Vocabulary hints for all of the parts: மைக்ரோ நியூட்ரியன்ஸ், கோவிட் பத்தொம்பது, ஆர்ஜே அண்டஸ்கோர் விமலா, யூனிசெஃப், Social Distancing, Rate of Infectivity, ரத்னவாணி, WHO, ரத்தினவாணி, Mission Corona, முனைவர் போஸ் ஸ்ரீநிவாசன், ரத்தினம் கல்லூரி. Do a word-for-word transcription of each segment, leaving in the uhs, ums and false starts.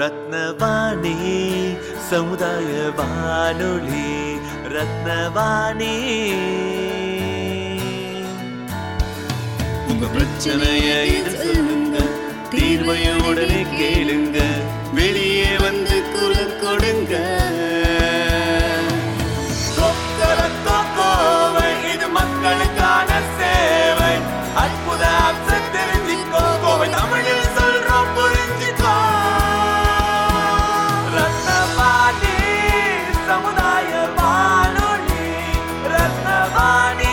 ரத்னவாணி சமுதாய வானொலி. ரத்னவாணி உங்க பிரச்சனையை சொல்லுங்க, தீர்வையுடனே கேளுங்க, வெளியே வந்து குரல் கொடுங்க. இது மக்களுக்கான சேவை. அற்புத தெரிஞ்சுக்கோ, கோவை தமிழில் சொல்றோம், புரிஞ்சுக்கோ. ரத்னவாணி சமுதாய வானொலி. ரத்னவாணி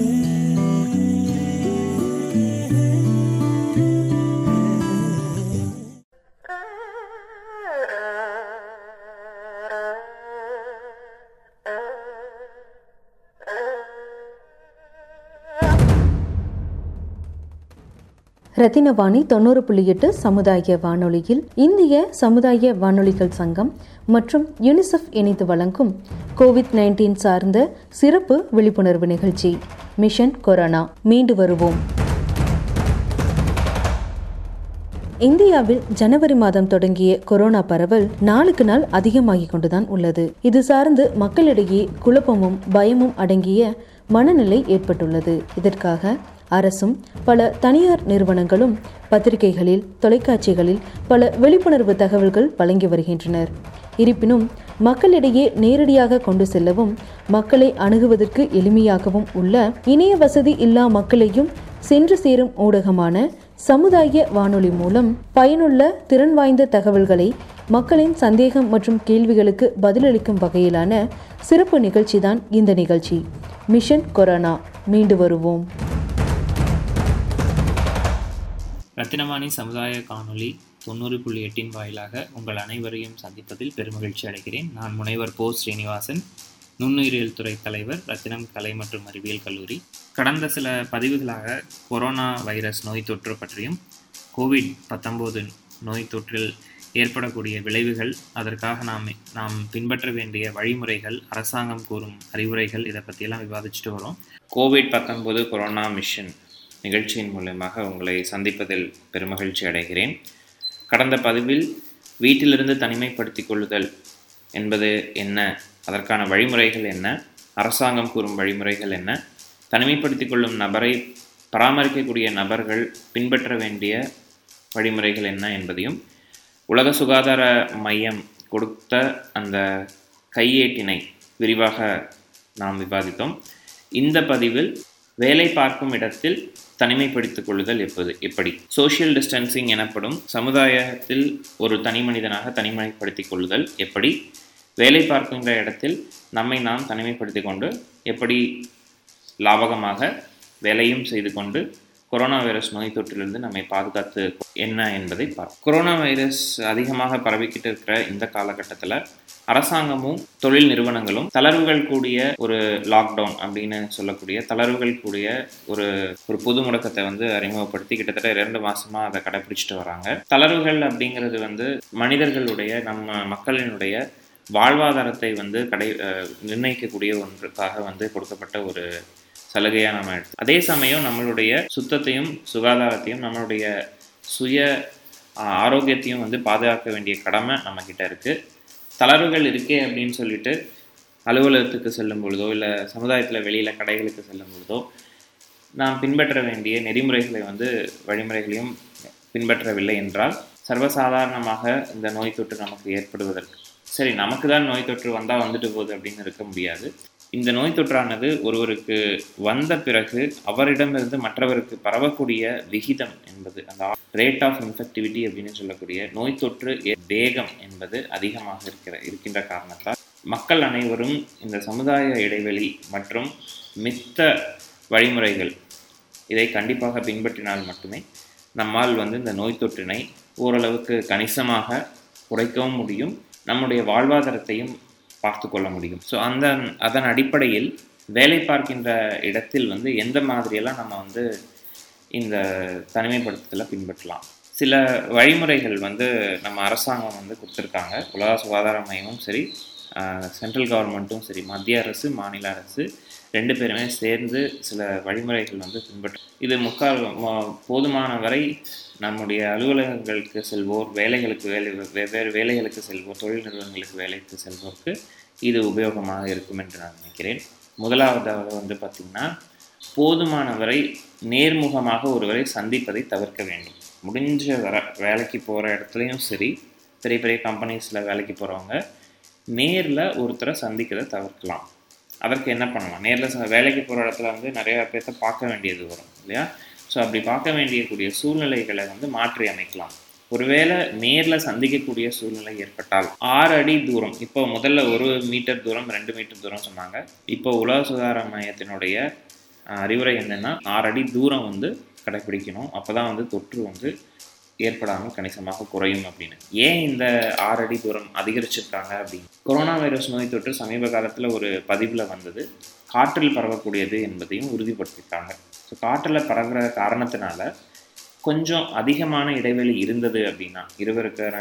ரத்தினவாணி தொண்ணூறு புள்ளி எட்டு சமுதாய வானொலியில் இந்திய சமுதாய வானொலிகள் சங்கம் மற்றும் யூனிசெஃப் இணைந்து வழங்கும் கோவிட் நைன்டீன் சார்ந்த சிறப்பு விழிப்புணர்வு நிகழ்ச்சி மிஷன் கொரோனா. மீண்டு வருவோம். இந்தியாவில் ஜனவரி மாதம் தொடங்கிய கொரோனா பரவல் நாளுக்கு நாள் அதிகமாகிக் கொண்டுதான் உள்ளது. இது சார்ந்து மக்களிடையே குழப்பமும் பயமும் அடங்கிய மனநிலை ஏற்பட்டுள்ளது. இதற்காக அரசும் பல தனியார் நிறுவனங்களும் பத்திரிகைகளில், தொலைக்காட்சிகளில் பல விழிப்புணர்வு தகவல்கள் வழங்கி வருகின்றனர். இருப்பினும் மக்களிடையே நேரடியாக கொண்டு செல்லவும் மக்களை அணுகுவதற்கு எளிமையாகவும் உள்ள இணைய வசதி இல்லா மக்களையும் சென்று சேரும் ஊடகமான சமுதாய வானொலி மூலம் பயனுள்ள திறன் வாய்ந்த தகவல்களை, மக்களின் சந்தேகம் மற்றும் கேள்விகளுக்கு பதிலளிக்கும் வகையிலான சிறப்பு நிகழ்ச்சி தான் இந்த நிகழ்ச்சி மிஷன் கொரோனா. மீண்டு வருவோம். ரத்தினவாணி சமுதாய காணொலி தொண்ணூறு புள்ளி எட்டின் வாயிலாக உங்கள் அனைவரையும் சந்திப்பதில் பெருமகிழ்ச்சி அடைகிறேன். நான் முனைவர் போஸ் ஸ்ரீநிவாசன், நுண்ணுயிரியல் துறை தலைவர், ரத்தினம் கலை மற்றும் அறிவியல் கல்லூரி. கடந்த சில பதிவுகளாக கொரோனா வைரஸ் நோய் தொற்று பற்றியும், கோவிட் பத்தொம்பது நோய் தொற்றில் ஏற்படக்கூடிய விளைவுகள், அதற்காக நாம் நாம் பின்பற்ற வேண்டிய வழிமுறைகள், அரசாங்கம் கூறும் அறிவுரைகள், இதை பற்றியெல்லாம் விவாதிச்சுட்டு வரோம். கோவிட் பத்தொம்பது கொரோனா மிஷன் நிகழ்ச்சியின் மூலமாக உங்களை சந்திப்பதில் பெருமகிழ்ச்சி அடைகிறேன். கடந்த பதிவில் வீட்டிலிருந்து தனிமைப்படுத்திக் கொள்ளுதல் என்பது என்ன, அதற்கான வழிமுறைகள் என்ன, அரசாங்கம் கூறும் வழிமுறைகள் என்ன, தனிமைப்படுத்தி கொள்ளும் நபரை பராமரிக்கக்கூடிய நபர்கள் பின்பற்ற வேண்டிய வழிமுறைகள் என்ன என்பதையும், உலக சுகாதார மையம் கொடுத்த அந்த கையேட்டினை விரிவாக நாம் விவாதித்தோம். இந்த பதிவில் வேலை பார்க்கும் இடத்தில் தனிமைப்படுத்திக் கொள்ளுதல் எப்போது எப்படி, சோஷியல் டிஸ்டன்சிங் எனப்படும் சமுதாயத்தில் ஒரு தனி மனிதனாக தனிமைப்படுத்திக் கொள்ளுதல் எப்படி, வேலை பார்க்கின்ற இடத்தில் நம்மை நாம் தனிமைப்படுத்தி கொண்டு எப்படி லாபகமாக வேலையும் செய்து கொண்டு கொரோனா வைரஸ் நோய் தொற்றிலிருந்து நம்மை பாதுகாத்து என்ன என்பதை பார்ப்போம். கொரோனா வைரஸ் அதிகமாக பரவிக்கிட்டு இருக்கிற இந்த காலகட்டத்தில் அரசாங்கமும் தொழில் நிறுவனங்களும் தளர்வுகள் கூடிய ஒரு லாக்டவுன் அப்படின்னு சொல்லக்கூடிய தளர்வுகள் கூடிய ஒரு ஒரு பொது முடக்கத்தை வந்து அறிமுகப்படுத்தி கிட்டத்தட்ட இரண்டு மாசமா அதை கடைபிடிச்சிட்டு வராங்க. தளர்வுகள் அப்படிங்கிறது வந்து மனிதர்களுடைய, நம்ம மக்களினுடைய வாழ்வாதாரத்தை வந்து கடை நிர்ணயிக்கக்கூடிய ஒன்றுக்காக வந்து கொடுக்கப்பட்ட ஒரு சலுகையாக நம்ம எடுத்து, அதே சமயம் நம்மளுடைய சுத்தத்தையும் சுகாதாரத்தையும் நம்மளுடைய சுய ஆரோக்கியத்தையும் வந்து பாதுகாக்க வேண்டிய கடமை நம்மக்கிட்ட இருக்குது. தளர்வுகள் இருக்கே அப்படின்னு சொல்லிட்டு அலுவலகத்துக்கு செல்லும் பொழுதோ இல்லை சமுதாயத்தில் வெளியில் கடைகளுக்கு செல்லும் பொழுதோ நாம் பின்பற்ற வேண்டிய நெறிமுறைகளை வந்து வழிமுறைகளையும் பின்பற்றவில்லை என்றால் சர்வசாதாரணமாக இந்த நோய் தொற்று நமக்கு ஏற்படுவதற்கு, சரி நமக்கு தான் நோய் தொற்று வந்தால் வந்துட்டு போகுது அப்படின்னு இருக்க முடியாது. இந்த நோய் தொற்றானது ஒருவருக்கு வந்த பிறகு அவரிடமிருந்து மற்றவருக்கு பரவக்கூடிய விகிதம் என்பது, அந்த ரேட் ஆஃப் இன்ஃபெக்டிவிட்டி அப்படின்னு சொல்லக்கூடிய நோய் தொற்று வேகம் என்பது அதிகமாக இருக்கிற இருக்கின்ற காரணத்தால் மக்கள் அனைவரும் இந்த சமுதாய இடைவெளி மற்றும் மித்த வழிமுறைகள் இதை கண்டிப்பாக பின்பற்றினால் மட்டுமே நம்மால் வந்து இந்த நோய் தொற்றினை ஓரளவுக்கு கணிசமாக குறைக்கவும் முடியும், நம்முடைய வாழ்வாதாரத்தையும் பார்த்து கொள்ள முடியும். ஸோ அந்த அதன் அடிப்படையில் வேலை பார்க்கின்ற இடத்தில் வந்து எந்த மாதிரியெல்லாம் நம்ம வந்து இந்த தனிமைப்படுத்துதலை பின்பற்றலாம். சில வழிமுறைகள் வந்து நம்ம அரசாங்கம் வந்து கொடுத்துருக்காங்க. உலக சுகாதார மையமும் சரி, சென்ட்ரல் கவர்மெண்ட்டும் சரி, மத்திய அரசு மாநில அரசு ரெண்டு பேருமே சேர்ந்து சில வழிமுறைகள் வந்து பின்பற்றும். இது முக்கால் போதுமான வரை நம்முடைய அலுவலகங்களுக்கு செல்வோர், வேலைகளுக்கு வேலை வெவ்வேறு வேலைகளுக்கு செல்வோர், தொழில் நிறுவனங்களுக்கு வேலைக்கு செல்வோருக்கு இது உபயோகமாக இருக்கும் என்று நான் நினைக்கிறேன். முதலாவதாக வந்து பார்த்திங்கன்னா, போதுமான வரை நேர்முகமாக ஒருவரை சந்திப்பதை தவிர்க்க வேண்டும். முடிஞ்ச வர வேலைக்கு போகிற இடத்துலையும் சரி, பெரிய பெரிய கம்பெனிஸில் வேலைக்கு போகிறவங்க நேரில் ஒருத்தரை சந்திக்கிறத தவிர்க்கலாம். அதற்கு என்ன பண்ணலாம்? நேரில் வேலைக்கு போகிற இடத்துல வந்து நிறையா பேர்த்த பார்க்க வேண்டியது வரும் இல்லையா? ஸோ அப்படி பார்க்க வேண்டியக்கூடிய சூழ்நிலைகளை வந்து மாற்றி அமைக்கலாம். ஒருவேளை நேரில் சந்திக்கக்கூடிய சூழ்நிலை ஏற்பட்டால் ஆறு அடி தூரம், இப்போ முதல்ல ஒரு மீட்டர் தூரம் ரெண்டு மீட்டர் தூரம் சொன்னாங்க, இப்போ உலக சுகாதார மையத்தினுடைய அறிவுரை என்னென்னா ஆறு அடி தூரம் வந்து கடைப்பிடிக்கணும். அப்போ தான் வந்து தொற்று வந்து ஏற்படாமல் கணிசமாக குறையும் அப்படின்னு. ஏன் இந்த ஆறு அடி தூரம் அதிகரிச்சிருக்காங்க அப்படின்னு, கொரோனா வைரஸ் நோய் தொற்று சமீப காலத்தில் ஒரு பதிவில் வந்தது. காற்றில் பரவக்கூடியது என்பதையும் உறுதிப்படுத்தியிருக்காங்க. ஸோ காற்றில் பரவுகிற காரணத்தினால கொஞ்சம் அதிகமான இடைவெளி இருந்தது அப்படின்னா, இருவருக்கான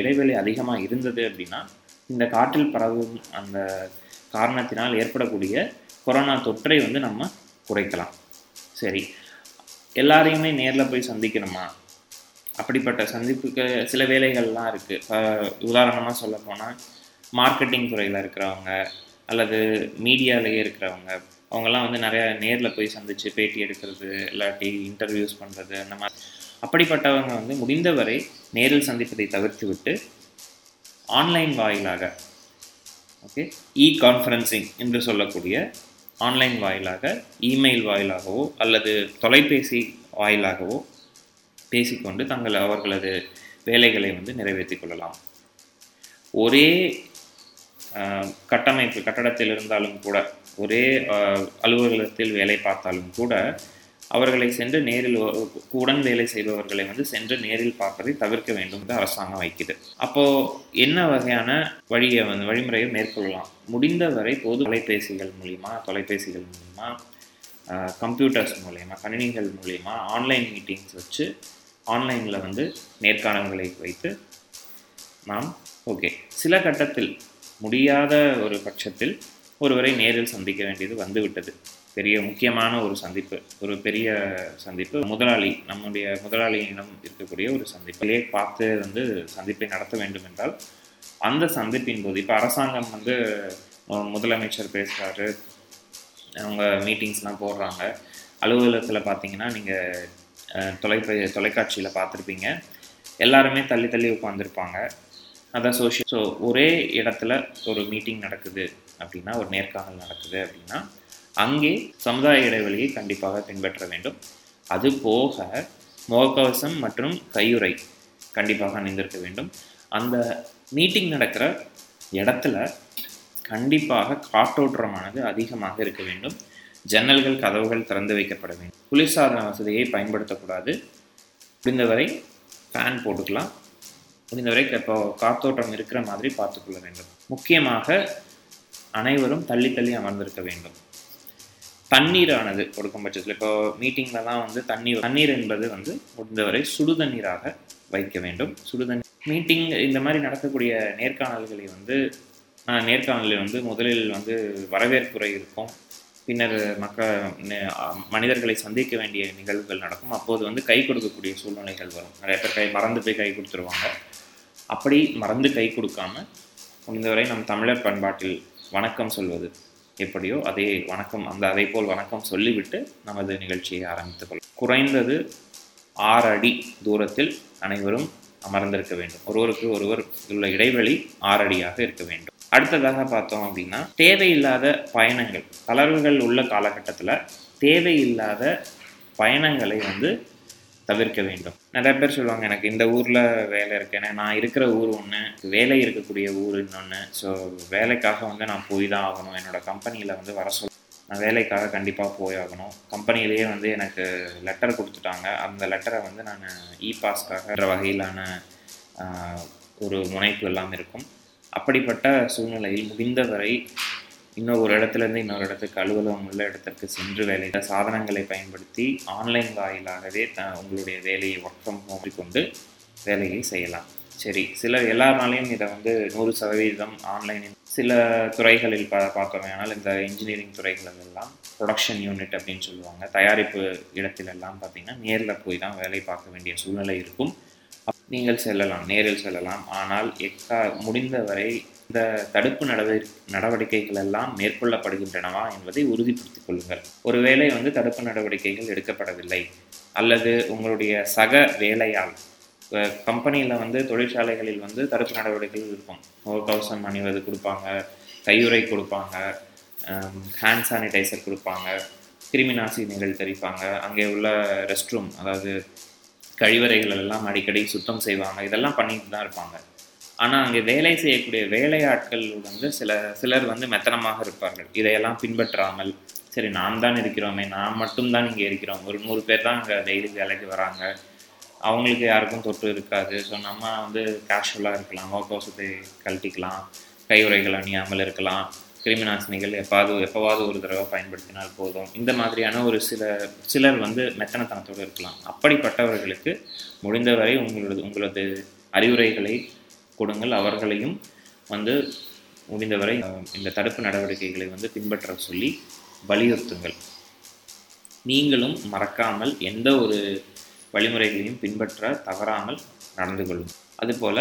இடைவெளி அதிகமாக இருந்தது அப்படின்னா, இந்த காற்றில் பரவும் அந்த காரணத்தினால் ஏற்படக்கூடிய கொரோனா தொற்றை வந்து நம்ம குறைக்கலாம். சரி, எல்லாரையுமே நேரில் போய் சந்திக்கணுமா? அப்படிப்பட்ட சந்திப்புக்கு சில வேலைகள்லாம் இருக்குது. உதாரணமாக சொல்ல போனால், மார்க்கெட்டிங் துறையில் இருக்கிறவங்க அல்லது மீடியாலேயே இருக்கிறவங்க, அவங்கெல்லாம் வந்து நிறையா நேரில் போய் சந்தித்து பேட்டி எடுக்கிறது, இல்லாட்டி இன்டர்வியூஸ் பண்ணுறது, அந்த மாதிரி. அப்படிப்பட்டவங்க வந்து முடிந்தவரை நேரில் சந்திப்பதை தவிர்த்து விட்டு ஆன்லைன் வாயிலாக, ஓகே, இ கான்ஃபரன்சிங் என்று சொல்லக்கூடிய ஆன்லைன் வாயிலாக, இமெயில் வாயிலாகவோ அல்லது தொலைபேசி வாயிலாகவோ பேசிக்கொண்டு தங்கள் அவர்களது வேலைகளை வந்து நிறைவேற்றி கொள்ளலாம். ஒரே கட்டமைப்பு கட்டடத்தில் இருந்தாலும் கூட, ஒரே அலுவலகத்தில் வேலை பார்த்தாலும் கூட, அவர்களை சென்று நேரில் உடன் வேலை செய்பவர்களை வந்து சென்று நேரில் பார்ப்பதை தவிர்க்க வேண்டும் என்று அரசாங்கம் வைக்குது. அப்போது என்ன வகையான வழியை வந்து வழிமுறையை மேற்கொள்ளலாம்? முடிந்தவரை பொது தொலைபேசிகள் மூலிமா தொலைபேசிகள் மூலிமா கம்ப்யூட்டர்ஸ் மூலிமா கணினிகள் மூலிமா ஆன்லைன் மீட்டிங்ஸ் வச்சு, ஆன்லைனில் வந்து நேர்காணல்களை வைத்து நாம், ஓகே, சில கட்டத்தில் முடியாத ஒரு பட்சத்தில் ஒருவரை நேரில் சந்திக்க வேண்டியது வந்துவிட்டது. பெரிய முக்கியமான ஒரு சந்திப்பு, ஒரு பெரிய சந்திப்பு, முதலாளி, நம்முடைய முதலாளியிடம் இருக்கக்கூடிய ஒரு சந்திப்பிலே பார்த்து வந்து சந்திப்பை நடத்த வேண்டும் என்றால் அந்த சந்திப்பின் போது, இப்போ அரசாங்கம் வந்து முதலமைச்சர் பேசுகிறாரு, அவங்க மீட்டிங்ஸ்லாம் போடுறாங்க, அலுவலகத்தில் பார்த்தீங்கன்னா நீங்கள் தொலைபே தொலைக்காட்சியில் பார்த்துருப்பீங்க, எல்லாருமே தள்ளி தள்ளி உட்காந்துருப்பாங்க. அதான் சோஷியல். ஸோ ஒரே இடத்துல ஒரு மீட்டிங் நடக்குது அப்படின்னா, ஒரு நேர்காணல் நடக்குது அப்படின்னா, அங்கே சமுதாய இடைவெளியை கண்டிப்பாக பின்பற்ற வேண்டும். அது போக முகக்கவசம் மற்றும் கையுறை கண்டிப்பாக அணிந்திருக்க வேண்டும். அந்த மீட்டிங் நடக்கிற இடத்துல கண்டிப்பாக காற்றோட்டமானது அதிகமாக இருக்க வேண்டும். ஜன்னல்கள், கதவுகள் திறந்து வைக்கப்பட வேண்டும். குளிர்சாதன வசதியை பயன்படுத்தக்கூடாது. முடிந்தவரை ஃபேன் போட்டுக்கலாம். முடிந்தவரை இப்போ காற்றோட்டம் இருக்கிற மாதிரி பார்த்துக்கொள்ள வேண்டும். முக்கியமாக அனைவரும் தள்ளி தள்ளி அமர்ந்திருக்க வேண்டும். தண்ணீரானது கொடுக்கும் பட்சத்தில், இப்போ மீட்டிங்லலாம் வந்து தண்ணீர் தண்ணீர் என்பது வந்து முடிந்தவரை சுடு தண்ணீராக வைக்க வேண்டும். சுடு தண்ணீர் மீட்டிங் இந்த மாதிரி நடக்கக்கூடிய நேர்காணல்களை வந்து நேர்காணலில் வந்து முதலில் வந்து வரவேற்புரை இருக்கும், பின்னர் மக்கள் மனிதர்களை சந்திக்க வேண்டிய நிகழ்வுகள் நடக்கும். அப்போது வந்து கை கொடுக்கக்கூடிய சூழ்நிலைகள் வரும். நிறைய பேர் கை மறந்து போய் கை கொடுத்துருவாங்க. அப்படி மறந்து கை கொடுக்காமல் முடிந்தவரை நம் தமிழர் பண்பாட்டில் வணக்கம் சொல்வது எப்படியோ அதே வணக்கம், அந்த அதே போல் வணக்கம் சொல்லிவிட்டு நமது நிகழ்ச்சியை ஆரம்பித்துக்கொள்ளும். குறைந்தது ஆறு அடி தூரத்தில் அனைவரும் அமர்ந்திருக்க வேண்டும். ஒருவருக்கு ஒருவர் உள்ள இடைவெளி ஆறு அடியாக இருக்க வேண்டும். அடுத்ததாக பார்த்தோம் அப்படின்னா, தேவையில்லாத பயணங்கள், தளர்வுகள் உள்ள காலகட்டத்தில் தேவையில்லாத பயணங்களை வந்து தவிர்க்க வேண்டும். நிறைய பேர் சொல்லுவாங்க, எனக்கு இந்த ஊரில் வேலை இருக்கேன்னா, நான் இருக்கிற ஊர் ஒன்று, வேலை இருக்கக்கூடிய ஊர் இன்னொன்று, ஸோ வேலைக்காக வந்து நான் போய் தான் ஆகணும், என்னோடய கம்பெனியில் வந்து வர சொல், நான் வேலைக்காக கண்டிப்பாக போய் ஆகணும், கம்பெனிலேயே வந்து எனக்கு லெட்டர் கொடுத்துட்டாங்க, அந்த லெட்டரை வந்து நான் இ பாஸ்க்காகற வகையிலான ஒரு முனைப்பு எல்லாம் இருக்கும். அப்படிப்பட்ட சூழ்நிலையில் முடிந்தவரை இன்னும் ஒரு இடத்துலேருந்து இன்னொரு இடத்துக்கு, அலுவலகம் உள்ள இடத்துக்கு சென்று வேலையில் சாதனங்களை பயன்படுத்தி ஆன்லைன் வாயிலாகவே த உங்களுடைய வேலையை ஒர்க் ஃப்ரம் ஹோம் கொண்டு வேலையை செய்யலாம். சரி, சில எல்லாருனாலையும் இதை வந்து நூறு சதவீதம் ஆன்லைனில் சில துறைகளில் பா பார்த்தோமே ஆனால் இந்த இன்ஜினியரிங் துறைகளெல்லாம் ப்ரொடக்ஷன் யூனிட் அப்படின்னு சொல்லுவாங்க, தயாரிப்பு இடத்திலெல்லாம் பார்த்திங்கன்னா நேரில் போய் தான் வேலை பார்க்க வேண்டிய சூழ்நிலை இருக்கும். நீங்கள் செல்லலாம், நேரில் செல்லலாம். ஆனால் எக்கா முடிந்தவரை இந்த தடுப்பு நடவ நடவடிக்கைகள் எல்லாம் மேற்கொள்ளப்படுகின்றனவா என்பதை உறுதிப்படுத்திக் கொள்ளுங்கள். ஒருவேளை வந்து தடுப்பு நடவடிக்கைகள் எடுக்கப்படவில்லை அல்லது உங்களுடைய சக வேலையால் கம்பெனியில் வந்து தொழிற்சாலைகளில் வந்து தடுப்பு நடவடிக்கைகள் இருக்கும். ஒரு கவசம் அணிவது கொடுப்பாங்க, கையுறை கொடுப்பாங்க, ஹேண்ட் சானிடைசர் கொடுப்பாங்க, கிருமிநாசினிகள் தெளிப்பாங்க, அங்கே உள்ள ரெஸ்ட் ரூம் அதாவது கழிவறைகள் எல்லாம் அடிக்கடி சுத்தம் செய்வாங்க, இதெல்லாம் பண்ணிட்டு தான் இருப்பாங்க. ஆனால் அங்கே வேலை செய்யக்கூடிய வேலையாட்கள் வந்து சில சிலர் வந்து மெத்தனமாக இருப்பார்கள். இதையெல்லாம் பின்பற்றாமல், சரி நாம் தான் இருக்கிறோமே, நாம் மட்டும்தான் இங்கே இருக்கிறோம், ஒரு நூறு பேர் தான் அங்கே டெய்லி வேலைக்கு வராங்க, அவங்களுக்கு யாருக்கும் தொற்று இருக்காது, ஸோ நம்ம வந்து கேஷுவலாக இருக்கலாம், முகக்கவசத்தை கழட்டிக்கலாம், கையுறைகள் அணியாமல் இருக்கலாம், கிருமிநாசினிகள் எப்பாவது எப்போவாவது ஒரு தடவை பயன்படுத்தினால் போதும், இந்த மாதிரியான ஒரு சில சிலர் வந்து மெத்தனத்தனத்தோடு இருக்கலாம். அப்படிப்பட்டவர்களுக்கு முடிந்தவரை உங்களது உங்களது அறிவுரைகளை கொடுங்கள். அவர்களையும் வந்து முடிந்தவரை இந்த தடுப்பு நடவடிக்கைகளை வந்து பின்பற்ற சொல்லி வலியுறுத்துங்கள். நீங்களும் மறக்காமல் எந்த ஒரு வழிமுறைகளையும் பின்பற்ற தவறாமல் நடந்து கொள்ளும். அதுபோல்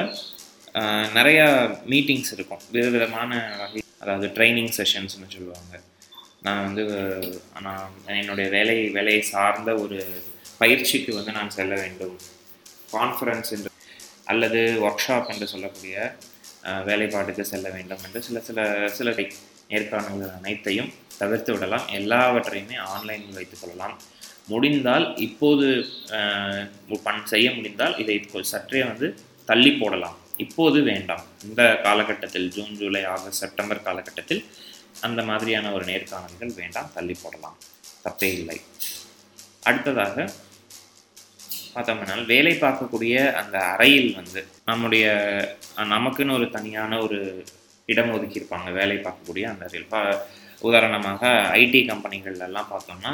நிறையா மீட்டிங்ஸ் இருக்கும், விதவிதமான வகை, அதாவது ட்ரைனிங் செஷன்ஸ்னு சொல்லுவாங்க. நான் வந்து நான் என்னுடைய வேலை வேலையை சார்ந்த ஒரு பயிற்சிக்கு வந்து நான் செல்ல வேண்டும், கான்ஃபரன்ஸ் என்று அல்லது ஒர்க் ஷாப் என்று சொல்லக்கூடிய வேலைப்பாட்டுக்கு செல்ல வேண்டும் என்று சில சில சில நேர்காணல்கள் அனைத்தையும் தவிர்த்து விடலாம். எல்லாவற்றையுமே ஆன்லைனில் வைத்துக்கொள்ளலாம். முடிந்தால் இப்போது பண் செய்ய முடிந்தால் இதை சற்றே வந்து தள்ளி போடலாம். இப்போது வேண்டாம், இந்த காலகட்டத்தில் ஜூன், ஜூலை, ஆகஸ்ட், செப்டம்பர் காலகட்டத்தில் அந்த மாதிரியான ஒரு நேர்காணல்கள் வேண்டாம், தள்ளி போடலாம், தப்பே இல்லை. அடுத்ததாக பார்த்தோம்னால் வேலை பார்க்கக்கூடிய அந்த அறையில் வந்து நம்முடைய நமக்குன்னு ஒரு தனியான ஒரு இடம் ஒதுக்கியிருப்பாங்க வேலை பார்க்கக்கூடிய அந்த அறையில். பா உதாரணமாக ஐடி கம்பெனிகள்லாம் பார்த்தோம்னா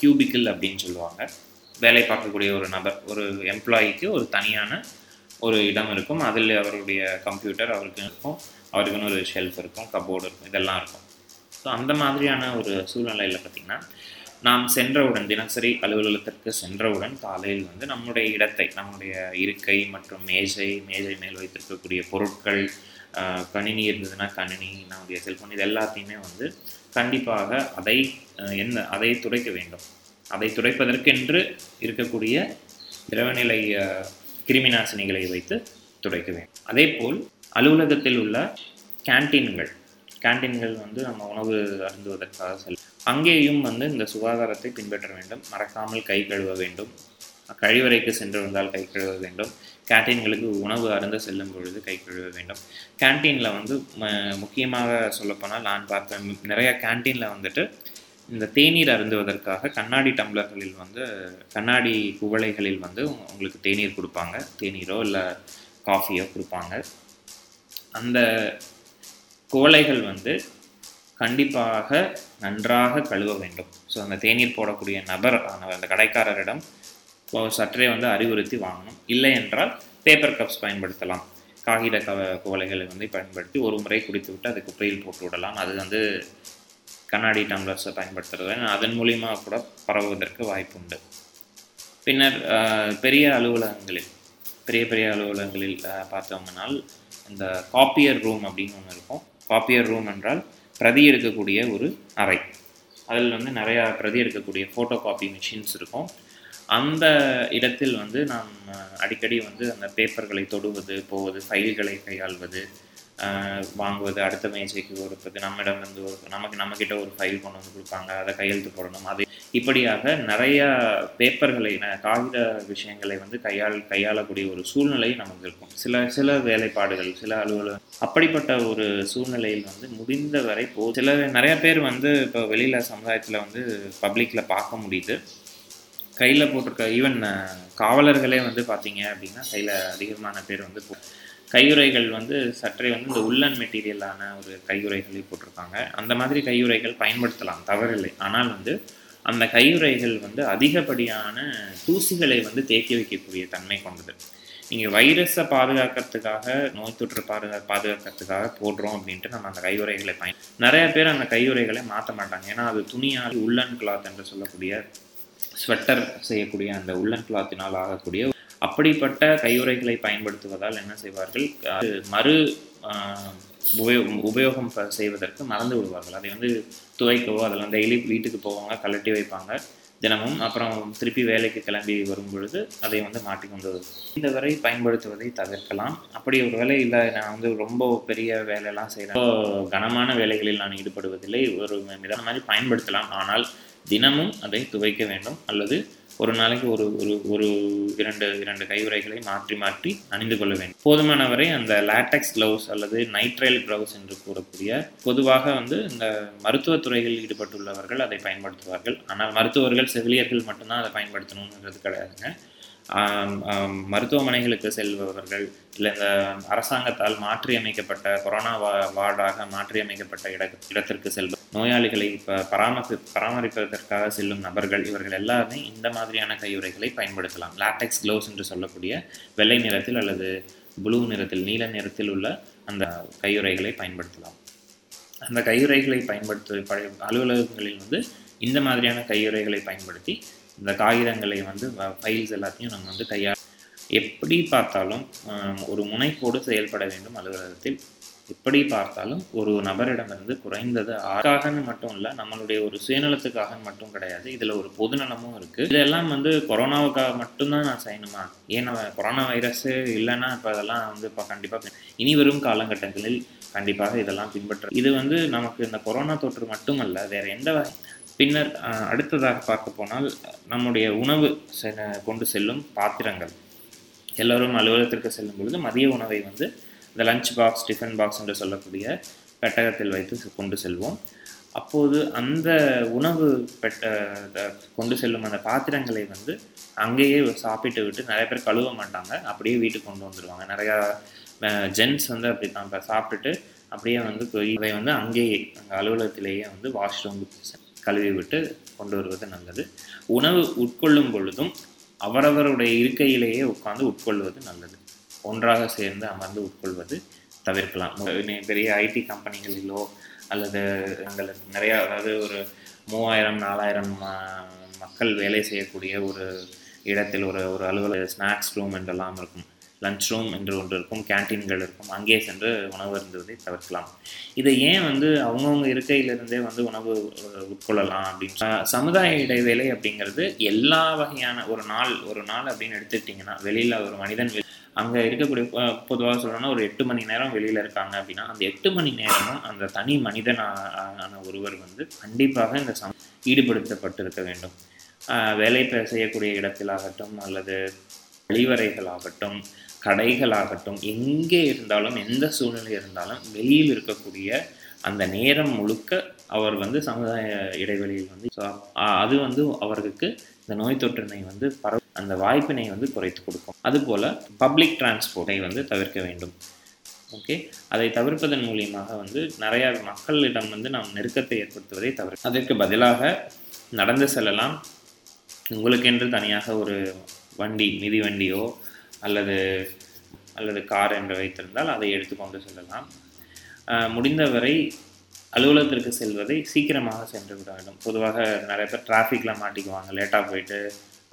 கியூபிக்கிள் அப்படின்னு சொல்லுவாங்க. வேலை பார்க்கக்கூடிய ஒரு நபர், ஒரு எம்ப்ளாயிக்கு ஒரு தனியான ஒரு இடம் இருக்கும், அதில் அவருடைய கம்ப்யூட்டர் அவருக்கு இருக்கும், அவருக்குன்னு ஒரு ஷெல்ஃப் இருக்கும், கபோர்டு இருக்கும், இதெல்லாம் இருக்கும். ஸோ அந்த மாதிரியான ஒரு சூழ்நிலையில் பார்த்திங்கன்னா நாம் சென்றவுடன், தினசரி அலுவலகத்திற்கு சென்றவுடன் காலையில் வந்து நம்முடைய இடத்தை, நம்முடைய இருக்கை மற்றும் மேஜை, மேஜை மேல் வைத்திருக்கக்கூடிய பொருட்கள், கணினி இருந்ததுன்னா கணினி, நம்முடைய செல்ஃபோன், இது எல்லாத்தையுமே வந்து கண்டிப்பாக அதை என்ன அதை துடைக்க வேண்டும். அதை துடைப்பதற்கென்று இருக்கக்கூடிய திரவநிலை கிருமிநாசினிகளை வைத்து துடைக்க வேண்டும். அதே போல் அலுவலகத்தில் உள்ள கேன்டீன்கள் கேன்டீன்கள் வந்து நம்ம உணவு அருந்துவதற்காக செல் அங்கேயும் வந்து இந்த சுகாதாரத்தை பின்பற்ற வேண்டும். மறக்காமல் கை கழுவ வேண்டும், கழிவறைக்கு சென்று வந்தால் கை கழுவ வேண்டும், கேன்டீன்களுக்கு உணவு அருந்த செல்லும் பொழுது கை கழுவ வேண்டும். கேன்டீனில் வந்து முக்கியமாக சொல்லப்போனால் நான் பார்த்தேன் நிறையா கேன்டீனில் வந்துட்டு இந்த தேநீர் அருந்துவதற்காக கண்ணாடி டம்ளர்களில் வந்து கண்ணாடி குவளைகளில் வந்து உங்களுக்கு தேநீர் கொடுப்பாங்க, தேநீரோ இல்லை காஃபியோ கொடுப்பாங்க. அந்த குவளைகள் வந்து கண்டிப்பாக நன்றாக கழுவ வேண்டும். ஸோ அந்த தேநீர் போடக்கூடிய நபர் அந்த கடைக்காரரிடம் சற்றே வந்து அறிவுறுத்தி வாங்கணும். இல்லை என்றால் பேப்பர் கப்ஸ் பயன்படுத்தலாம், காகித க குவளைகளை வந்து பயன்படுத்தி ஒரு முறை குடித்து விட்டு அது குப்பையில் போட்டு விடலாம். அது வந்து கண்ணாடி டம்ளர்ஸை பயன்படுத்துறது அதன் மூலிமா கூட பரவுவதற்கு வாய்ப்பு உண்டு. பின்னர் பெரிய அலுவலகங்களில் பெரிய பெரிய அலுவலகங்களில் பார்த்தோம்னால் இந்த காப்பியர் ரூம் அப்படின்னு ஒன்று இருக்கும். காப்பியர் ரூம் என்றால் பிரதி எடுக்கக்கூடிய ஒரு அறை. அதில் வந்து நிறையா பிரதி எடுக்கக்கூடிய ஃபோட்டோ காப்பி மிஷின்ஸ் இருக்கும். அந்த இடத்தில் வந்து நாம் அடிக்கடி வந்து அந்த பேப்பர்களை தொடுவது, போவது, ஃபைல்களை கையாள்வது, வாங்குவது, அடுத்த மேஜைக்கு கொடுப்பது, நம்மிடம் வந்து ஒரு நமக்கு நம்மக்கிட்ட ஒரு ஃபைல் கொண்டு வந்து கொடுப்பாங்க, அதை கையெழுத்து போடணும், அது இப்படியாக நிறையா பேப்பர்களை காகித விஷயங்களை வந்து கையாள் கையாளக்கூடிய ஒரு சூழ்நிலை நமக்கு இருக்கும். சில சில வேலைப்பாடுகள், சில அலுவலகம், அப்படிப்பட்ட ஒரு சூழ்நிலையில் வந்து முடிந்தவரை போ சில நிறையா பேர் வந்து இப்போ வெளியில் சமுதாயத்தில் வந்து பப்ளிக்கில் பார்க்க முடியுது, கையில் போட்டிருக்க ஈவன் காவலர்களே வந்து பார்த்திங்க அப்படின்னா கையில் அதிகமான பேர் வந்து கையுறைகள் வந்து சற்றே வந்து இந்த உள்ளன் மெட்டீரியலான ஒரு கையுறைகளை போட்டிருக்காங்க. அந்த மாதிரி கையுறைகள் பயன்படுத்தலாம், தவறில்லை. ஆனால் வந்து அந்த கையுறைகள் வந்து அதிகப்படியான தூசிகளை வந்து தேக்கி வைக்கக்கூடிய தன்மை கொண்டது. நீங்கள் வைரஸை பாதுகாக்கிறதுக்காக, நோய் தொற்று பாதுகா பாதுகாக்கிறதுக்காக போடுறோம் அப்படின்ட்டு நம்ம அந்த கையுறைகளை பயன் நிறைய பேர் அந்த கையுறைகளை மாற்ற மாட்டாங்க. ஏன்னா அது துணியால் உள்ளன் கிளாத் என்று சொல்லக்கூடிய ஸ்வெட்டர் செய்யக்கூடிய அந்த உள்ளன் கிளாத்தினால் ஆகக்கூடிய அப்படிப்பட்ட கையுறைகளை பயன்படுத்துவதால் என்ன செய்வார்கள், மறு உபயோகம் உபயோகம் செய்வதற்கு மறந்து விடுவார்கள். அதை வந்து துவைக்கவோ அதெல்லாம் டெய்லி வீட்டுக்கு போவாங்க, கலட்டி வைப்பாங்க தினமும். அப்புறம் திருப்பி வேலைக்கு கிளம்பி வரும் பொழுது அதை வந்து மாட்டிக்கொண்டு இந்த வரை பயன்படுத்துவதை தவிர்க்கலாம். அப்படி ஒரு வேலை இல்லை, நான் வந்து ரொம்ப பெரிய வேலையெல்லாம் செய்கிறேன், கனமான வேலைகளில் நான் ஈடுபடுவதில்லை, ஒரு விதமான மாதிரி பயன்படுத்தலாம். ஆனால் தினமும் அதை துவைக்க வேண்டும், அல்லது ஒரு நாளைக்கு ஒரு ஒரு ஒரு இரண்டு இரண்டு கையுறைகளை மாற்றி மாற்றி அணிந்து கொள்ள வேண்டும். போதுமானவரை அந்த லேட்டக்ஸ் கிளவுஸ் அல்லது நைட்ரைல் கிளவுஸ் என்று கூறக்கூடிய பொதுவாக வந்து இந்த மருத்துவ துறையில் ஈடுபட்டுள்ளவர்கள் அதை பயன்படுத்துவார்கள். ஆனால் மருத்துவர்கள் செவிலியர்கள் மட்டும்தான் அதை பயன்படுத்தணுங்கிறது கிடையாதுங்க. மருத்துவமனைகளுக்கு செல்பவர்கள் இல்லை இந்த அரசாங்கத்தால் மாற்றியமைக்கப்பட்ட கொரோனா வா வார்டாக மாற்றியமைக்கப்பட்ட இட இடத்திற்கு செல்ப நோயாளிகளை இப்போ பராமரி பராமரிப்பதற்காக செல்லும் நபர்கள் இவர்கள் எல்லாருமே இந்த மாதிரியான கையுறைகளை பயன்படுத்தலாம். லாட்டெக்ஸ் க்ளவுஸ் என்று சொல்லக்கூடிய வெள்ளை நிறத்தில் அல்லது ப்ளூ நிறத்தில் நீல நிறத்தில் உள்ள அந்த கையுறைகளை பயன்படுத்தலாம். அந்த கையுறைகளை பயன்படுத்த அலுவலகங்களில் வந்து இந்த மாதிரியான கையுறைகளை பயன்படுத்தி இந்த காகிதங்களை வந்து ஃபைல்ஸ் எல்லாத்தையும் நம்ம வந்து கையாள எப்படி பார்த்தாலும் ஒரு முனைப்போடு செயல்பட வேண்டும். அலுவலகத்தில் எப்படி பார்த்தாலும் ஒரு நபரிடமிருந்து குறைந்தது ஆறாகன்னு மட்டும் இல்லை, நம்மளுடைய ஒரு சுயநலத்துக்காக மட்டும் கிடையாது, இதில் ஒரு பொதுநலமும் இருக்குது. இதெல்லாம் வந்து கொரோனாவுக்காக மட்டும்தான் நான் செய்யணுமா? ஏன்னா கொரோனா வைரஸு இல்லைன்னா இப்போ அதெல்லாம் வந்து இப்போ கண்டிப்பாக இனி வரும் காலகட்டங்களில் கண்டிப்பாக இதெல்லாம் பின்பற்ற இது வந்து நமக்கு இந்த கொரோனா தொற்று மட்டுமல்ல, வேறு எந்த வகை. பின்னர் அடுத்ததாக பார்க்க போனால் நம்முடைய உணவு கொண்டு செல்லும் பாத்திரங்கள். எல்லோரும் அலுவலகத்திற்கு செல்லும் பொழுது மதிய உணவை வந்து இந்த லஞ்ச் பாக்ஸ், டிஃபன் பாக்ஸ் என்று சொல்லக்கூடிய பெட்டகத்தில் வைத்து கொண்டு செல்வோம். அப்போது அந்த உணவு பெட்ட கொண்டு செல்லும் அந்த பாத்திரங்களை வந்து அங்கேயே சாப்பிட்டு விட்டு நிறைய பேர் கழுவ மாட்டாங்க, அப்படியே வீட்டுக்கு கொண்டு வந்துடுவாங்க. நிறையா ஜென்ஸ் வந்து அப்படி தான் சாப்பிட்டுட்டு அப்படியே வந்து இவை வந்து அங்கேயே அங்கே அலுவலகத்திலேயே வந்து வாஷ்ரூம் கழுவி விட்டு கொண்டு வருவது நல்லது. உணவு உட்கொள்ளும் பொழுதும் அவரவருடைய இருக்கையிலேயே உட்கார்ந்து உட்கொள்வது நல்லது. ஒன்றாக சேர்ந்து அமர்ந்து உட்கொள்வது தவிர்க்கலாம். பெரிய ஐடி கம்பெனிகளிலோ அல்லது அங்கே நிறையா அதாவது ஒரு மூவாயிரம் நாலாயிரம் மக்கள் வேலை செய்யக்கூடிய ஒரு இடத்தில் ஒரு ஒரு அலுவலக ஸ்நாக்ஸ் ரூம் என்றெல்லாம் இருக்கும், லஞ்ச் ரூம் என்று ஒன்று இருக்கும், கேன்டீன்கள் இருக்கும், அங்கேயே சென்று உணவு இருந்ததை தவிர்க்கலாம். இதை ஏன் வந்து அவங்கவுங்க இருக்கையிலிருந்தே வந்து உணவு உட்கொள்ளலாம் அப்படின்னு சமுதாய இடைவேளை அப்படிங்கிறது எல்லா வகையான ஒரு நாள் ஒரு நாள் அப்படின்னு எடுத்துக்கிட்டிங்கன்னா வெளியில் ஒரு மனிதன் அங்கே இருக்கக்கூடிய பொதுவாக சொல்லணும்னா ஒரு எட்டு மணி நேரம் வெளியில் இருக்காங்க அப்படின்னா அந்த எட்டு மணி நேரமும் அந்த தனி மனிதனான ஒருவர் வந்து கண்டிப்பாக இந்த சம ஈடுபடுத்தப்பட்டிருக்க வேண்டும். வேலை செய்யக்கூடிய இடத்திலாகட்டும் அல்லது கழிவறைகளாகட்டும் கடைகளாகட்டும் எங்கே இருந்தாலும் எந்த சூழ்நிலை இருந்தாலும் வெளியில் இருக்கக்கூடிய அந்த நேரம் முழுக்க அவர் வந்து சமுதாய இடைவெளியில் வந்து அது வந்து அவர்களுக்கு இந்த நோய் தொற்றினை வந்து பரவ அந்த வாய்ப்பினை வந்து குறைத்து கொடுக்கும். அதுபோல் பப்ளிக் டிரான்ஸ்போர்ட்டை வந்து தவிர்க்க வேண்டும். ஓகே, அதை தவிர்ப்பதன் மூலியமாக வந்து நிறையா மக்களிடம் வந்து நாம் நெருக்கத்தை ஏற்படுத்துவதை தவிர்க்க அதற்கு பதிலாக நடந்து செல்லலாம். உங்களுக்கென்று தனியாக ஒரு வண்டி மிதி வண்டியோ அல்லது அல்லது கார் என்று வைத்திருந்தால் அதை எடுத்துக்கொண்டு செல்லலாம். முடிந்தவரை அலுவலகத்திற்கு செல்வதை சீக்கிரமாக சென்று விட வேண்டும். பொதுவாக நிறைய பேர் டிராஃபிக்கில் மாட்டிக்குவாங்க, லேட்டாக போயிட்டு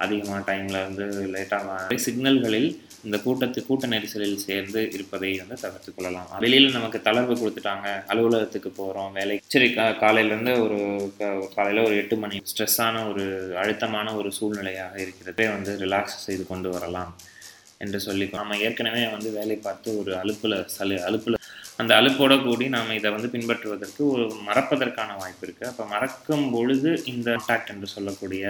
அதிகமாக டைமில் வந்து லேட்டாக சிக்னல்களில் இந்த கூட்டத்து கூட்ட நெரிசலில் சேர்ந்து இருப்பதை வந்து தவிர்த்து கொள்ளலாம். வெளியில் நமக்கு தளர்வு கொடுத்துட்டாங்க, அலுவலகத்துக்கு போகிறோம், வேலைக்கு சரி கா காலையிலேருந்து ஒரு காலையில் ஒரு எட்டு மணி ஸ்ட்ரெஸ்ஸான ஒரு அழுத்தமான ஒரு சூழ்நிலையாக இருக்கிறதே வந்து ரிலாக்ஸ் செய்து கொண்டு வரலாம் என்று சொல்லி நம்ம ஏற்கனவே வந்து வேலை பார்த்து ஒரு அலுப்பில் சலு அலுப்பில் அந்த அலுப்போடு கூடி நாம் இதை வந்து பின்பற்றுவதற்கு ஒரு மறப்பதற்கான வாய்ப்பு இருக்குது. அப்போ மறக்கும் பொழுது இந்த டாக்ட் என்று சொல்லக்கூடிய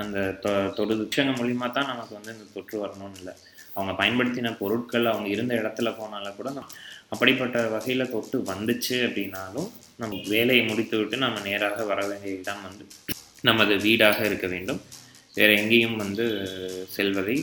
அந்த தொ தொடு விஷயங்கள் மூலிமா தான் நமக்கு வந்து இந்த தொற்று வரணும்னு இல்லை, அவங்க பயன்படுத்தின பொருட்கள் அவங்க இருந்த இடத்துல போனாலும் கூட நம் அப்படிப்பட்ட வகையில் தொட்டு வந்துச்சு அப்படின்னாலும் நம்ம வேலையை முடித்து விட்டு நம்ம நேராக வர வேண்டிய இடம் வந்து நமது வீடாக இருக்க வேண்டும். வேறு எங்கேயும் வந்து செல்வதை.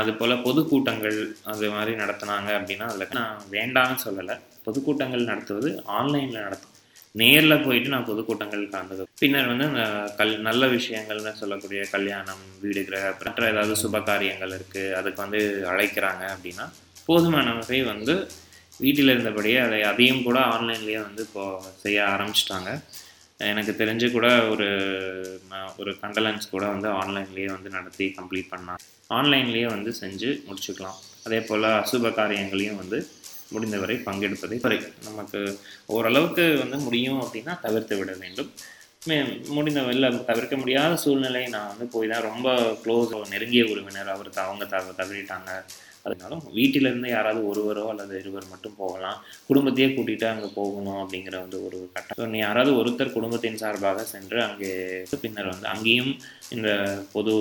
அதுபோல் பொதுக்கூட்டங்கள் அது மாதிரி நடத்தினாங்க அப்படின்னா அதில் நான் வேண்டாம்னு சொல்லலை. பொதுக்கூட்டங்கள் நடத்துவது ஆன்லைனில் நடத்தும், நேரில் போயிட்டு நான் பொதுக்கூட்டங்கள் கலந்தது. பின்னர் வந்து அந்த கல் நல்ல விஷயங்கள்னு சொல்லக்கூடிய கல்யாணம், வீடு கிரக, மற்ற ஏதாவது சுப காரியங்கள் இருக்குது, அதுக்கு வந்து அழைக்கிறாங்க அப்படின்னா போதுமானவரை வந்து வீட்டில் இருந்தபடியே அதை அதையும் கூட ஆன்லைன்லேயே வந்து இப்போது செய்ய ஆரம்பிச்சிட்டாங்க. எனக்கு தெரிஞ்சு கூட ஒரு ஒரு கண்டலன்ஸ் கூட வந்து ஆன்லைன்லேயே வந்து நடத்தி கம்ப்ளீட் பண்ணலாம், ஆன்லைன்லேயே வந்து செஞ்சு முடிச்சுக்கலாம். அதே போல் அசுப காரியங்களையும் வந்து முடிந்தவரை பங்கெடுப்பதை வரை நமக்கு ஓரளவுக்கு வந்து முடியும் அப்படின்னா தவிர்த்து விட வேண்டும். மே முடிந்தவரில் தவிர்க்க முடியாத சூழ்நிலை நான் வந்து போய் தான் ரொம்ப க்ளோஸ் நெருங்கிய உறவினர் அவர் அவங்க த தவறிட்டாங்க, அதனாலும் வீட்டிலேருந்து யாராவது ஒருவரோ அல்லது இருவர் மட்டும் போகலாம். குடும்பத்தையே கூட்டிகிட்டு அங்கே போகணும் அப்படிங்கிற வந்து ஒரு கட்டம். யாராவது ஒருத்தர் குடும்பத்தின் சார்பாக சென்று அங்கே பின்னர் வந்து அங்கேயும் இந்த பொது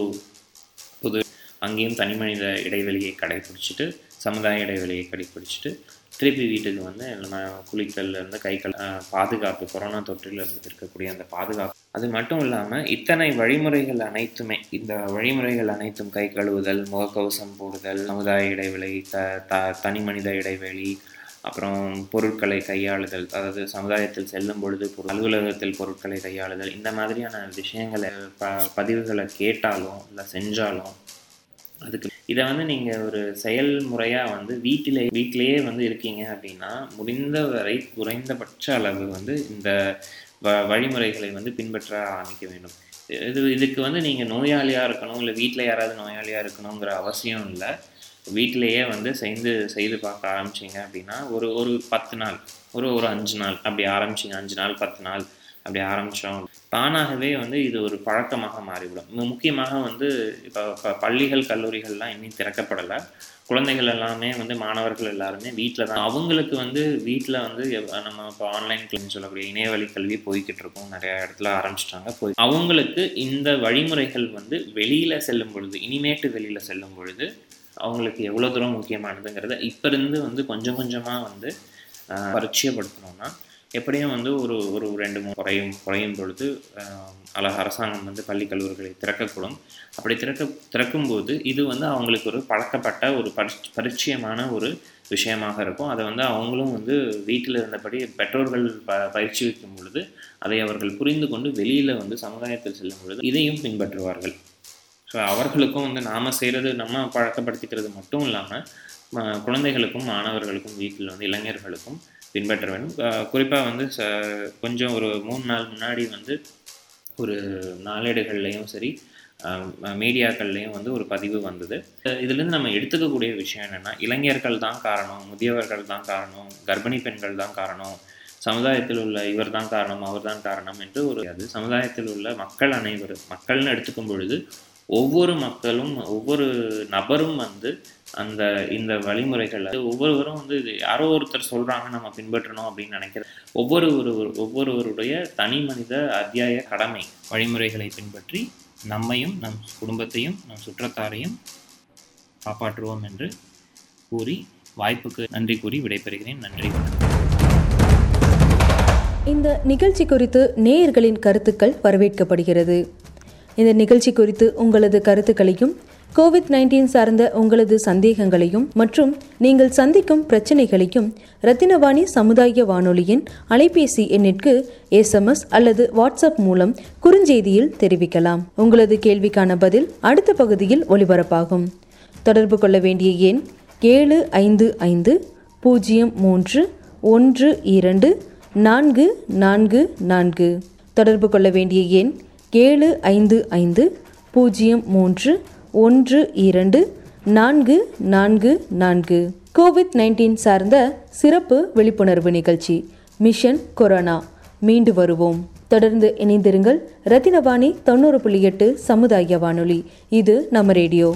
பொது அங்கேயும் தனி மனித இடைவெளியை கடைப்பிடிச்சிட்டு, சமுதாய இடைவெளியை கடைப்பிடிச்சிட்டு திருப்பி வீட்டுக்கு வந்து நம்ம குளிக்கல்லேருந்து கைகள் பாதுகாப்பு, கொரோனா தொற்றிலிருந்து இருக்கக்கூடிய அந்த பாதுகாப்பு. அது மட்டும் இல்லாமல் இத்தனை வழிமுறைகள் அனைத்துமே, இந்த வழிமுறைகள் அனைத்தும் கை கழுவுதல், முகக்கவசம் போடுதல், சமுதாய இடைவெளி, த த தனி மனித இடைவெளி, அப்புறம் பொருட்களை கையாளுதல், அதாவது சமுதாயத்தில் செல்லும் பொழுது அலுவலகத்தில் பொருட்களை கையாளுதல், இந்த மாதிரியான விஷயங்களை ப பதிவுகளை கேட்டாலும் இல்லை செஞ்சாலும் அதுக்கு இதை வந்து நீங்கள் ஒரு செயல்முறையாக வந்து வீட்டிலே வீட்டிலேயே வந்து இருக்கீங்க அப்படின்னா முடிந்தவரை குறைந்தபட்ச அளவு வந்து இந்த வ வழிமுறைகளை வந்து பின்பற்ற ஆரம்பிக்க வேண்டும். இது இதுக்கு வந்து நீங்கள் நோயாளியாக இருக்கணும் இல்லை வீட்டில் யாராவது நோயாளியாக இருக்கணுங்கிற அவசியம் இல்லை. வீட்டிலையே வந்து செய்து செய்து பார்க்க ஆரம்பிச்சிங்க அப்படின்னா ஒரு ஒரு பத்து நாள் ஒரு ஒரு அஞ்சு நாள் அப்படி ஆரம்பிச்சிங்க, அஞ்சு நாள் பத்து நாள் அப்படி ஆரம்பித்தோம் தானாகவே வந்து இது ஒரு பழக்கமாக மாறிவிடும். முக்கியமாக வந்து இப்போ பள்ளிகள் கல்லூரிகள்லாம் இன்னும் திறக்கப்படலை, குழந்தைகள் எல்லாமே வந்து மாணவர்கள் எல்லாருமே வீட்டில் தான். அவங்களுக்கு வந்து வீட்டில் வந்து நம்ம இப்போ ஆன்லைன் கிளாஸ்ன்னு சொல்லக்கூடிய இணையவழி கல்வி போய்கிட்டு இருக்கோம், நிறையா இடத்துல ஆரம்பிச்சிட்டாங்க போய். அவங்களுக்கு இந்த வழிமுறைகள் வந்து வெளியில் செல்லும் பொழுது, இனிமேட்டு வெளியில் செல்லும் பொழுது அவங்களுக்கு எவ்வளோ தூரம் முக்கியமானதுங்கிறத இப்போ இருந்து வந்து கொஞ்சம் கொஞ்சமாக வந்து பரிச்சயப்படுத்தணும்னா எப்படியும் வந்து ஒரு ஒரு ரெண்டு மூணு குறையும் குறையும் பொழுது அல அரசாங்கம் வந்து பள்ளி கல்லூரிகளை திறக்கக்கூடும். அப்படி திறக்க திறக்கும்போது இது வந்து அவங்களுக்கு ஒரு பழக்கப்பட்ட ஒரு பரிச் பரிச்சயமான ஒரு விஷயமாக இருக்கும். அதை வந்து அவங்களும் வந்து வீட்டில் இருந்தபடி பெற்றோர்கள் ப பயிற்சி வைக்கும் பொழுது அதை அவர்கள் புரிந்து கொண்டு வெளியில் வந்து சமுதாயத்தில் செல்லும் பொழுது இதையும் பின்பற்றுவார்கள். ஸோ அவர்களுக்கும் வந்து நாம் செய்கிறது நம்ம பழக்கப்படுத்திக்கிறது மட்டும் இல்லாமல் குழந்தைகளுக்கும் மாணவர்களுக்கும் வீட்டில் வந்து இளைஞர்களுக்கும் பின்பற்ற வேண்டும். குறிப்பாக வந்து ச கொஞ்சம் ஒரு மூணு நாள் முன்னாடி வந்து ஒரு நாளேடுகள்லேயும் சரி மீடியாக்கள்லேயும் வந்து ஒரு பதிவு வந்தது. இதுலேருந்து நம்ம எடுத்துக்கக்கூடிய விஷயம் என்னென்னா இளைஞர்கள் தான் காரணம், முதியவர்கள் தான் காரணம், கர்ப்பிணி பெண்கள் தான் காரணம், சமுதாயத்தில் உள்ள இவர் தான் காரணம் அவர் தான் காரணம் என்று ஒரு அது சமுதாயத்தில் உள்ள மக்கள் அனைவரும் மக்கள்னு எடுத்துக்கும் பொழுது ஒவ்வொரு மக்களும் ஒவ்வொரு நபரும் வந்து அந்த இந்த வழிமுறைகள் ஒவ்வொருவரும் வந்து இது யாரோ ஒருத்தர் சொல்கிறாங்க நம்ம பின்பற்றணும் அப்படின்னு நினைக்கிற ஒவ்வொரு ஒரு ஒவ்வொருவருடைய தனி மனித அத்தியாய கடமை வழிமுறைகளை பின்பற்றி நம்மையும் நம் குடும்பத்தையும் நம் சுற்றத்தாரையும் காப்பாற்றுவோம் என்று கூறி வாய்ப்புக்கு நன்றி கூறி விடைபெறுகிறேன். நன்றி. இந்த நிகழ்ச்சி குறித்து நேயர்களின் கருத்துக்கள் வரவேற்கப்படுகிறது. இந்த நிகழ்ச்சி குறித்து உங்களது கருத்துக்களையும் கோவிட் நைன்டீன் சார்ந்த உங்களது சந்தேகங்களையும் மற்றும் நீங்கள் சந்திக்கும் பிரச்சனைகளையும் ரத்தினவாணி சமுதாய வானொலியின் அலைபேசி எண்ணிற்கு எஸ்எம்எஸ் அல்லது வாட்ஸ்அப் மூலம் குறுஞ்செய்தியில் தெரிவிக்கலாம். உங்களது கேள்விக்கான பதில் அடுத்த பகுதியில் ஒலிபரப்பாகும். தொடர்பு கொள்ள வேண்டிய எண் ஏழு ஐந்து ஐந்து பூஜ்ஜியம் மூன்று ஒன்று இரண்டு நான்கு நான்கு நான்கு. தொடர்பு கொள்ள வேண்டிய எண் ஏழு ஐந்து ஐந்து பூஜ்ஜியம் மூன்று ஒன்று இரண்டு நான்கு நான்கு நான்கு. கோவிட் நைன்டீன் சார்ந்த சிறப்பு விழிப்புணர்வு நிகழ்ச்சி மிஷன் கொரோனா. மீண்டு வருவோம். தொடர்ந்து இணைந்திருங்கள். ரத்தினவாணி தொண்ணூறு புள்ளி எட்டு சமுதாய வானொலி. இது நம்ம ரேடியோ.